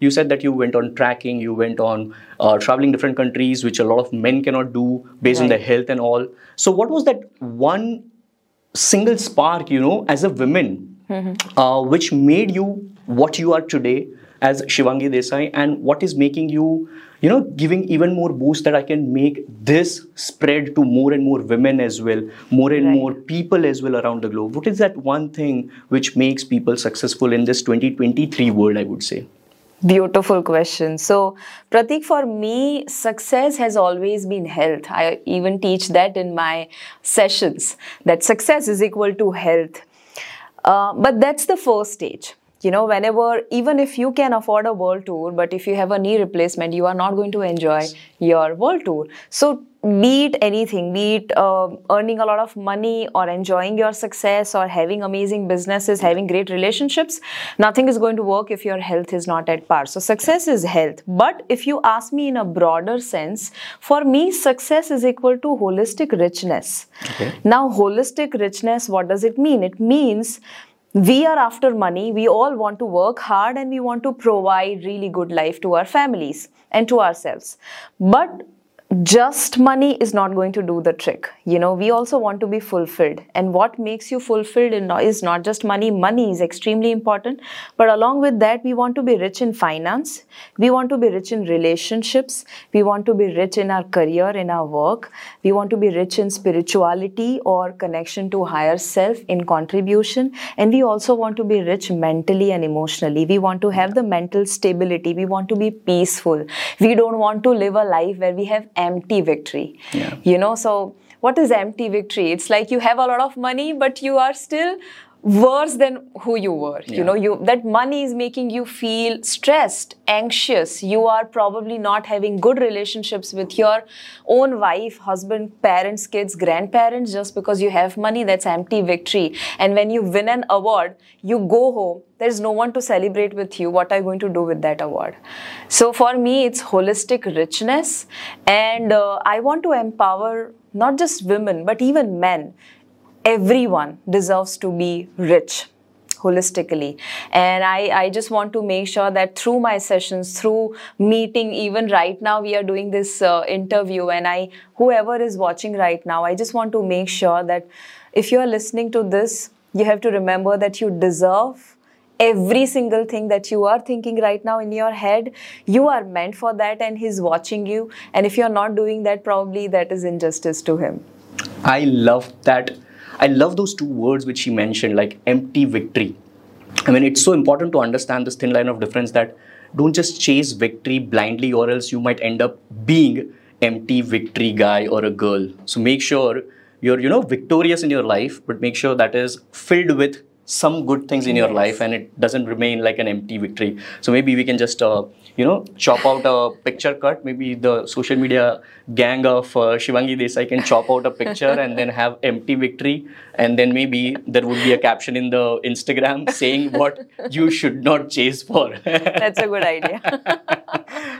You said that you went on tracking, you went on traveling different countries, which a lot of men cannot do based on their health and all. So what was that one single spark, you know, as a woman, which made you what you are today as Shivangi Desai, and what is making you, you know, giving even more boost that I can make this spread to more and more women as well, more and more people as well around the globe? What is that one thing which makes people successful in this 2023 world, I would say? Beautiful question. So, Pratik, for me, success has always been health. I even teach that in my sessions, that success is equal to health. But that's the first stage. You know, whenever, even if you can afford a world tour, but if you have a knee replacement, you are not going to enjoy your world tour. So, be it anything, be it earning a lot of money or enjoying your success or having amazing businesses, having great relationships, nothing is going to work if your health is not at par. So, success is health. But if you ask me in a broader sense, for me, success is equal to holistic richness. Now, holistic richness, what does it mean? It means we are after money, we all want to work hard and we want to provide really good life to our families and to ourselves. But just money is not going to do the trick. You know, we also want to be fulfilled. And what makes you fulfilled is not just money. Money is extremely important. But along with that, we want to be rich in finance. We want to be rich in relationships. We want to be rich in our career, in our work. We want to be rich in spirituality or connection to higher self, in contribution. And we also want to be rich mentally and emotionally. We want to have the mental stability. We want to be peaceful. We don't want to live a life where we have empty victory. You know, so what is empty victory? It's like you have a lot of money, but you are still worse than who you were. You know, that money is making you feel stressed, anxious. You are probably not having good relationships with your own wife, husband, parents, kids, grandparents. Just because you have money, that's empty victory. And when you win an award, you go home, there's no one to celebrate with you. What are you going to do with that award? So for me, it's holistic richness. And I want to empower not just women, but even men. Everyone deserves to be rich holistically. And I just want to make sure that through my sessions, through meeting, even right now we are doing this interview, and whoever is watching right now, I just want to make sure that if you are listening to this, you have to remember that you deserve every single thing that you are thinking right now in your head. You are meant for that, and he's watching you. And if you're not doing that, probably that is injustice to him. I love that. I love those two words which she mentioned, like empty victory. I mean, it's so important to understand this thin line of difference, that don't just chase victory blindly, or else you might end up being empty victory guy or a girl. So make sure you're, you know, victorious in your life, but make sure that is filled with some good things in your life, and it doesn't remain like an empty victory. So maybe we can just, you know, chop out a picture cut. Maybe the social media gang of Shivangi Desai can chop out a picture and then have empty victory. And then maybe there would be a caption in the Instagram saying what you should not chase for. That's a good idea.